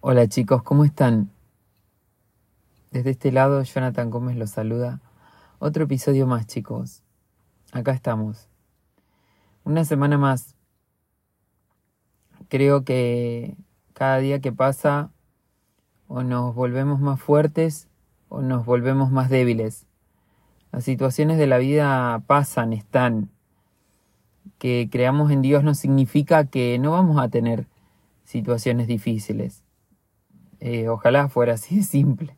Hola chicos, ¿cómo están? Desde este lado Jonathan Gómez los saluda. Otro episodio más, chicos. Acá estamos. Una semana más. Creo que cada día que pasa o nos volvemos más fuertes o nos volvemos más débiles. Las situaciones de la vida pasan, están. Que creamos en Dios no significa que no vamos a tener situaciones difíciles. Ojalá fuera así de simple,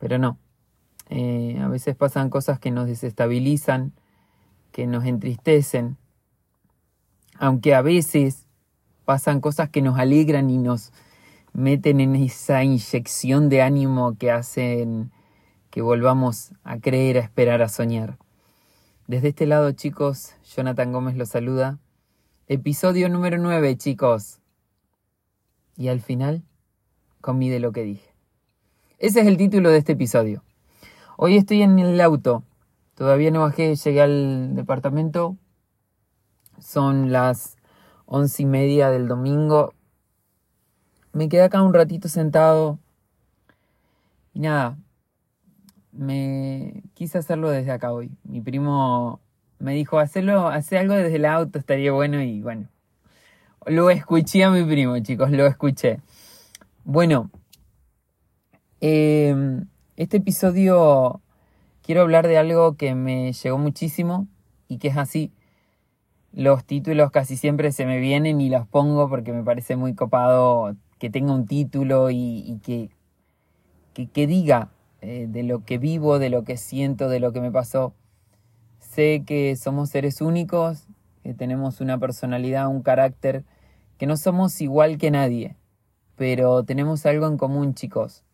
pero no. A veces pasan cosas que nos desestabilizan, que nos entristecen, aunque a veces pasan cosas que nos alegran y nos meten en esa inyección de ánimo que hacen que volvamos a creer, a esperar, a soñar. Desde este lado, chicos, Jonathan Gómez los saluda. Episodio número 9, chicos. Y al final, comí de lo que dije. Ese es el título de este episodio. Hoy estoy en el auto. Todavía no bajé, llegué al departamento. Son las 11:30 del domingo. Me quedé acá un ratito sentado. Y nada, me quise hacerlo desde acá hoy. Mi primo me dijo, hacé algo desde el auto, estaría bueno. Y bueno, lo escuché a mi primo, chicos, lo escuché. Bueno, este episodio quiero hablar de algo que me llegó muchísimo y que es así. Los títulos casi siempre se me vienen y los pongo porque me parece muy copado que tenga un título y que diga de lo que vivo, de lo que siento, de lo que me pasó. Sé que somos seres únicos, que tenemos una personalidad, un carácter, que no somos igual que nadie. Pero tenemos algo en común, chicos,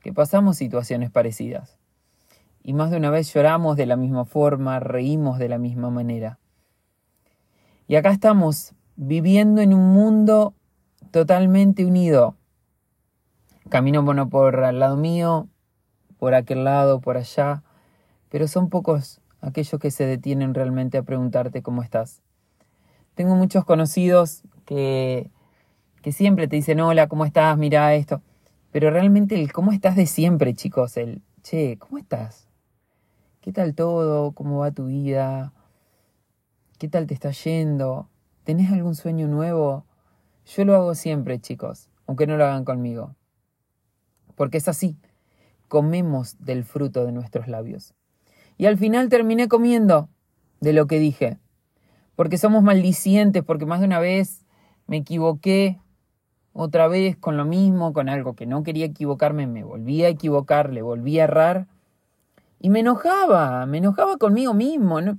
que pasamos situaciones parecidas. Y más de una vez lloramos de la misma forma, reímos de la misma manera. Y acá estamos viviendo en un mundo totalmente unido. Camino, bueno, por al lado mío, por aquel lado, por allá. Pero son pocos aquellos que se detienen realmente a preguntarte cómo estás. Tengo muchos conocidos que siempre te dicen, hola, ¿cómo estás? Mirá esto. Pero realmente el cómo estás de siempre, chicos. El, che, ¿cómo estás? ¿Qué tal todo? ¿Cómo va tu vida? ¿Qué tal te está yendo? ¿Tenés algún sueño nuevo? Yo lo hago siempre, chicos, aunque no lo hagan conmigo. Porque es así. Comemos del fruto de nuestros labios. Y al final terminé comiendo de lo que dije. Porque somos maldicientes, porque más de una vez me equivoqué. Otra vez con lo mismo, con algo que no quería equivocarme, me volví a equivocar, le volví a errar. Y me enojaba conmigo mismo, ¿no?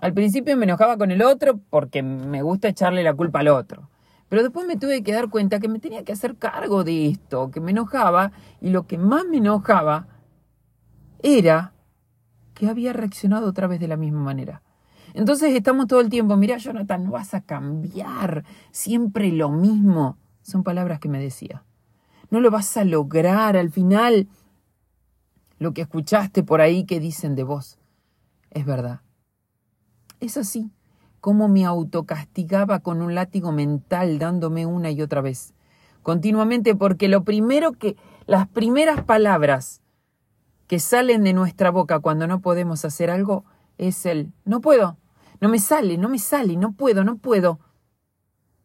Al principio me enojaba con el otro porque me gusta echarle la culpa al otro. Pero después me tuve que dar cuenta que me tenía que hacer cargo de esto, que me enojaba. Y lo que más me enojaba era que había reaccionado otra vez de la misma manera. Entonces estamos todo el tiempo, mirá Jonathan, no vas a cambiar, siempre lo mismo. Son palabras que me decía. No lo vas a lograr. Al final, lo que escuchaste por ahí que dicen de vos es verdad. Es así como me autocastigaba con un látigo mental dándome una y otra vez. Continuamente, porque las primeras palabras que salen de nuestra boca cuando no podemos hacer algo es el no puedo, no me sale, no puedo.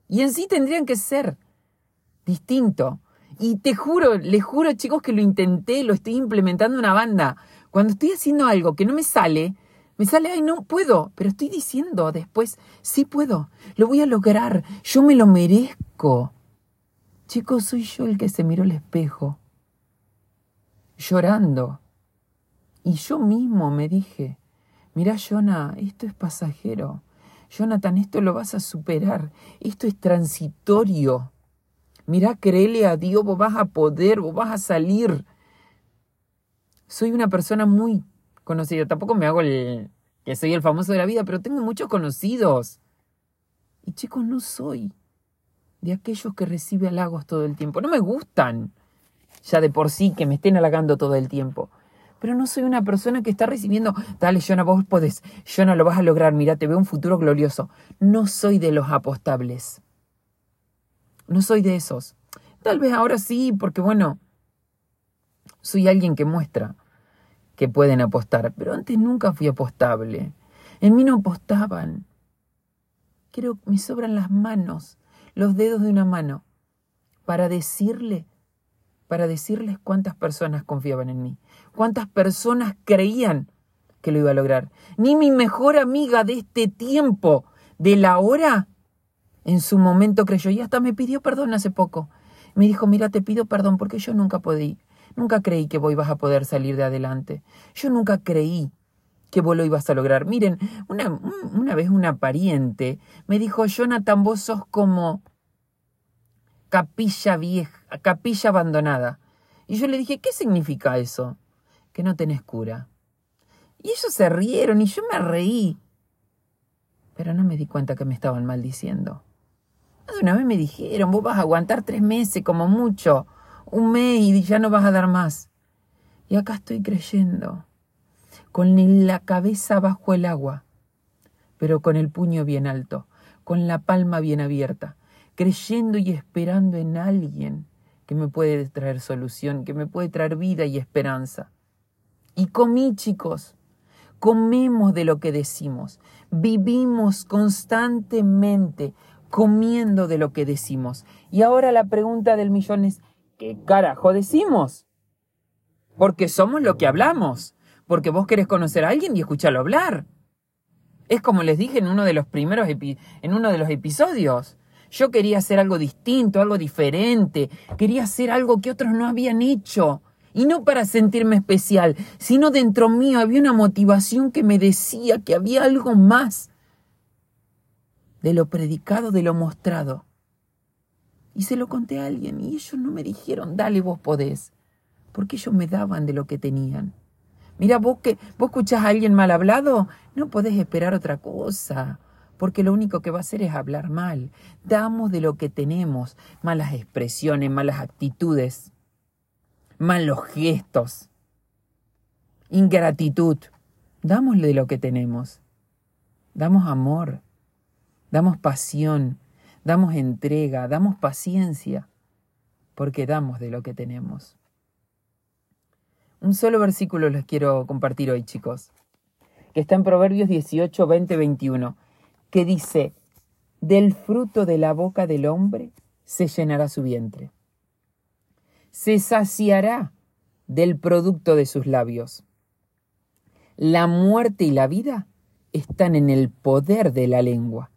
Y en sí tendrían que ser distinto. Y les juro, chicos, que lo intenté, lo estoy implementando una banda. Cuando estoy haciendo algo que no me sale, ay, no puedo, pero estoy diciendo después, sí puedo, lo voy a lograr, yo me lo merezco. Chicos, soy yo el que se miró al espejo, llorando. Y yo mismo me dije, mirá, Jonah, esto es pasajero. Jonathan, esto lo vas a superar, esto es transitorio. Mirá, créele a Dios, vos vas a poder, vos vas a salir. Soy una persona muy conocida. Tampoco me hago el que soy el famoso de la vida, pero tengo muchos conocidos. Y chicos, no soy de aquellos que recibe halagos todo el tiempo. No me gustan ya de por sí que me estén halagando todo el tiempo. Pero no soy una persona que está recibiendo, dale, Jonah, vos podés, Jonah, lo vas a lograr, mirá, te veo un futuro glorioso. No soy de los apostables. No soy de esos. Tal vez ahora sí, porque bueno, soy alguien que muestra que pueden apostar, pero antes nunca fui apostable. En mí no apostaban. Creo que me sobran las manos, los dedos de una mano, para decirles cuántas personas confiaban en mí, cuántas personas creían que lo iba a lograr. Ni mi mejor amiga de este tiempo, de la hora, en su momento creyó. Y hasta me pidió perdón hace poco. Me dijo, mira, te pido perdón porque yo nunca podí. Nunca creí que vos ibas a poder salir de adelante. Yo nunca creí que vos lo ibas a lograr. Miren, una vez una pariente me dijo, Jonathan, vos sos como capilla vieja, capilla abandonada. Y yo le dije, ¿qué significa eso? Que no tenés cura. Y ellos se rieron y yo me reí. Pero no me di cuenta que me estaban maldiciendo. Una vez me dijeron, vos vas a aguantar 3 meses como mucho, 1 mes y ya no vas a dar más. Y acá estoy creyendo, con la cabeza bajo el agua, pero con el puño bien alto, con la palma bien abierta, creyendo y esperando en alguien que me puede traer solución, que me puede traer vida y esperanza. Y comí, chicos, comemos de lo que decimos, vivimos constantemente comiendo de lo que decimos. Y ahora la pregunta del millón es, ¿qué carajo decimos? Porque somos lo que hablamos. Porque vos querés conocer a alguien y escucharlo hablar. Es como les dije en uno de los episodios. Yo quería hacer algo distinto, algo diferente. Quería hacer algo que otros no habían hecho. Y no para sentirme especial, sino dentro mío había una motivación que me decía que había algo más de lo predicado, de lo mostrado. Y se lo conté a alguien y ellos no me dijeron, dale, vos podés. Porque ellos me daban de lo que tenían. Mira, vos escuchás a alguien mal hablado, no podés esperar otra cosa. Porque lo único que va a hacer es hablar mal. Damos de lo que tenemos. Malas expresiones, malas actitudes, malos gestos, ingratitud. Dámosle de lo que tenemos. Damos amor, damos pasión, damos entrega, damos paciencia, porque damos de lo que tenemos. Un solo versículo les quiero compartir hoy, chicos, que está en Proverbios 18, 20, 21, que dice, del fruto de la boca del hombre se llenará su vientre. Se saciará del producto de sus labios. La muerte y la vida están en el poder de la lengua,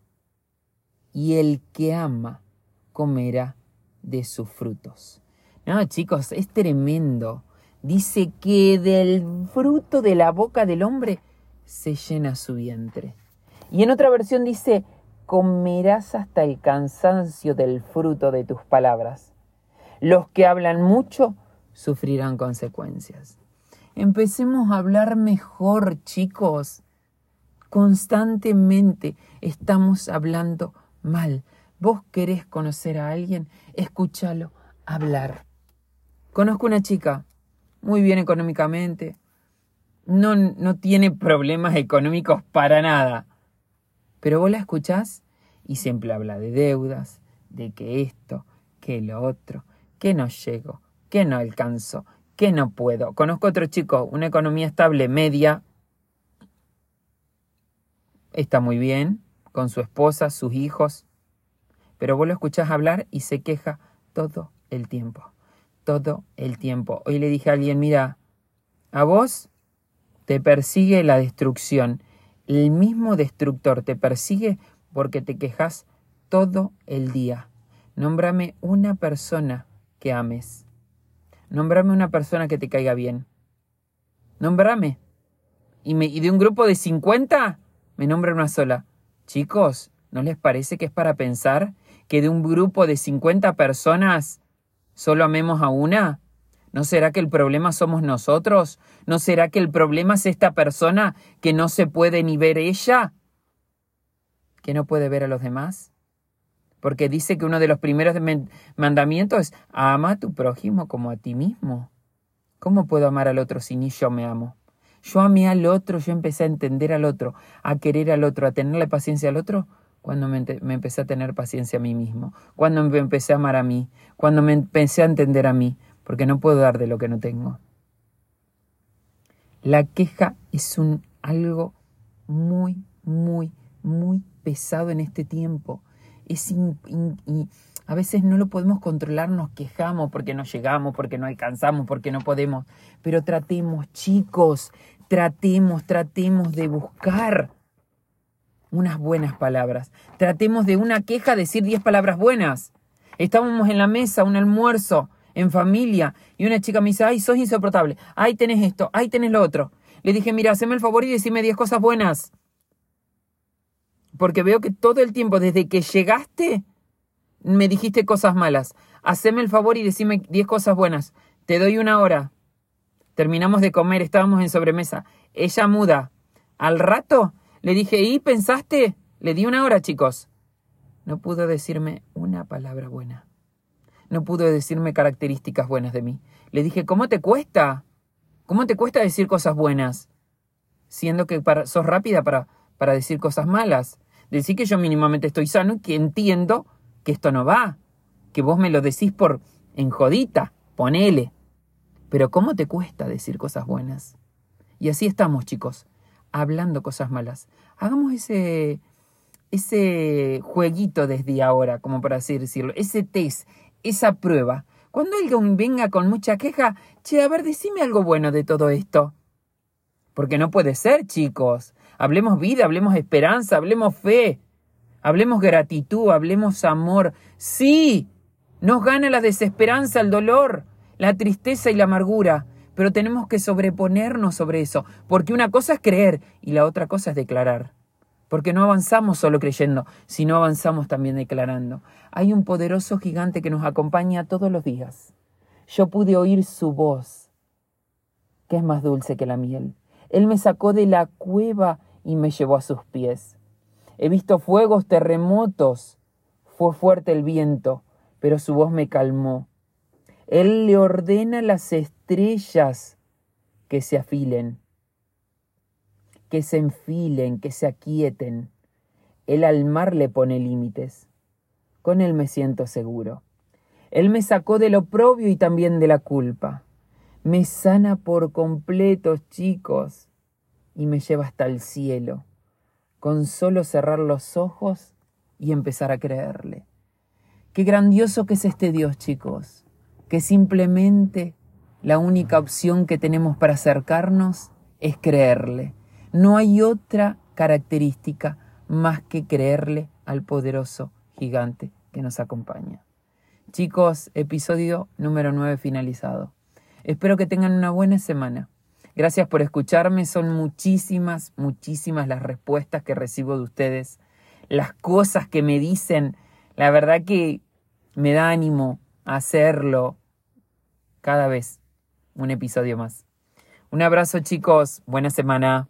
y el que ama comerá de sus frutos. No, chicos, es tremendo. Dice que del fruto de la boca del hombre se llena su vientre. Y en otra versión dice, comerás hasta el cansancio del fruto de tus palabras. Los que hablan mucho sufrirán consecuencias. Empecemos a hablar mejor, chicos. Constantemente estamos hablando mal. Vos querés conocer a alguien, escúchalo hablar. Conozco una chica, muy bien económicamente, no tiene problemas económicos para nada. Pero vos la escuchás y siempre habla de deudas, de que esto, que lo otro, que no llego, que no alcanzo, que no puedo. Conozco otro chico, una economía estable media, está muy bien, con su esposa, sus hijos, pero vos lo escuchás hablar y se queja todo el tiempo, todo el tiempo. Hoy le dije a alguien, mira, a vos te persigue la destrucción, el mismo destructor te persigue porque te quejas todo el día. Nómbrame una persona que ames, nómbrame una persona que te caiga bien, nómbrame, y de un grupo de 50... me nombra una sola. Chicos, ¿no les parece que es para pensar que de un grupo de 50 personas solo amemos a una? ¿No será que el problema somos nosotros? ¿No será que el problema es esta persona que no se puede ni ver ella? ¿Que no puede ver a los demás? Porque dice que uno de los primeros mandamientos es ama a tu prójimo como a ti mismo. ¿Cómo puedo amar al otro si ni yo me amo? Yo amé al otro, yo empecé a entender al otro, a querer al otro, a tenerle paciencia al otro, cuando me empecé a tener paciencia a mí mismo, cuando me empecé a amar a mí, cuando me empecé a entender a mí, porque no puedo dar de lo que no tengo. La queja es algo muy, muy, muy pesado en este tiempo. Es a veces no lo podemos controlar, nos quejamos porque no llegamos, porque no alcanzamos, porque no podemos. Pero tratemos, chicos, tratemos de buscar unas buenas palabras. Tratemos de una queja decir 10 palabras buenas. Estábamos en la mesa, un almuerzo, en familia, y una chica me dice, ay, sos insoportable, ay, tenés esto, ay, tenés lo otro. Le dije, mira, haceme el favor y decime 10 cosas buenas. Porque veo que todo el tiempo, desde que llegaste, me dijiste cosas malas. Haceme el favor y decime 10 cosas buenas. Te doy una hora. Terminamos de comer, estábamos en sobremesa. Ella muda. Al rato le dije, ¿y pensaste? Le di una hora, chicos. No pudo decirme una palabra buena. No pudo decirme características buenas de mí. Le dije, ¿cómo te cuesta? ¿Cómo te cuesta decir cosas buenas? Siendo que sos rápida para decir cosas malas. Decir que yo mínimamente estoy sano y que entiendo que esto no va, que vos me lo decís por enjodita, ponele. Pero ¿cómo te cuesta decir cosas buenas? Y así estamos, chicos, hablando cosas malas. Hagamos ese jueguito desde ahora, como para así decirlo, ese test, esa prueba. Cuando alguien venga con mucha queja, che, a ver, decime algo bueno de todo esto. Porque no puede ser, chicos. Hablemos vida, hablemos esperanza, hablemos fe. Hablemos gratitud, hablemos amor. Sí, nos gana la desesperanza, el dolor, la tristeza y la amargura. Pero tenemos que sobreponernos sobre eso. Porque una cosa es creer y la otra cosa es declarar. Porque no avanzamos solo creyendo, sino avanzamos también declarando. Hay un poderoso gigante que nos acompaña todos los días. Yo pude oír su voz, que es más dulce que la miel. Él me sacó de la cueva y me llevó a sus pies. He visto fuegos, terremotos, fue fuerte el viento, pero su voz me calmó. Él le ordena a las estrellas que se afilen, que se enfilen, que se aquieten. Él al mar le pone límites. Con él me siento seguro. Él me sacó del oprobio y también de la culpa. Me sana por completo, chicos, y me lleva hasta el cielo. Con solo cerrar los ojos y empezar a creerle. Qué grandioso que es este Dios, chicos, que simplemente la única opción que tenemos para acercarnos es creerle. No hay otra característica más que creerle al poderoso gigante que nos acompaña. Chicos, episodio número 9 finalizado. Espero que tengan una buena semana. Gracias por escucharme, son muchísimas, muchísimas las respuestas que recibo de ustedes, las cosas que me dicen, la verdad que me da ánimo a hacerlo cada vez, un episodio más. Un abrazo, chicos, buena semana.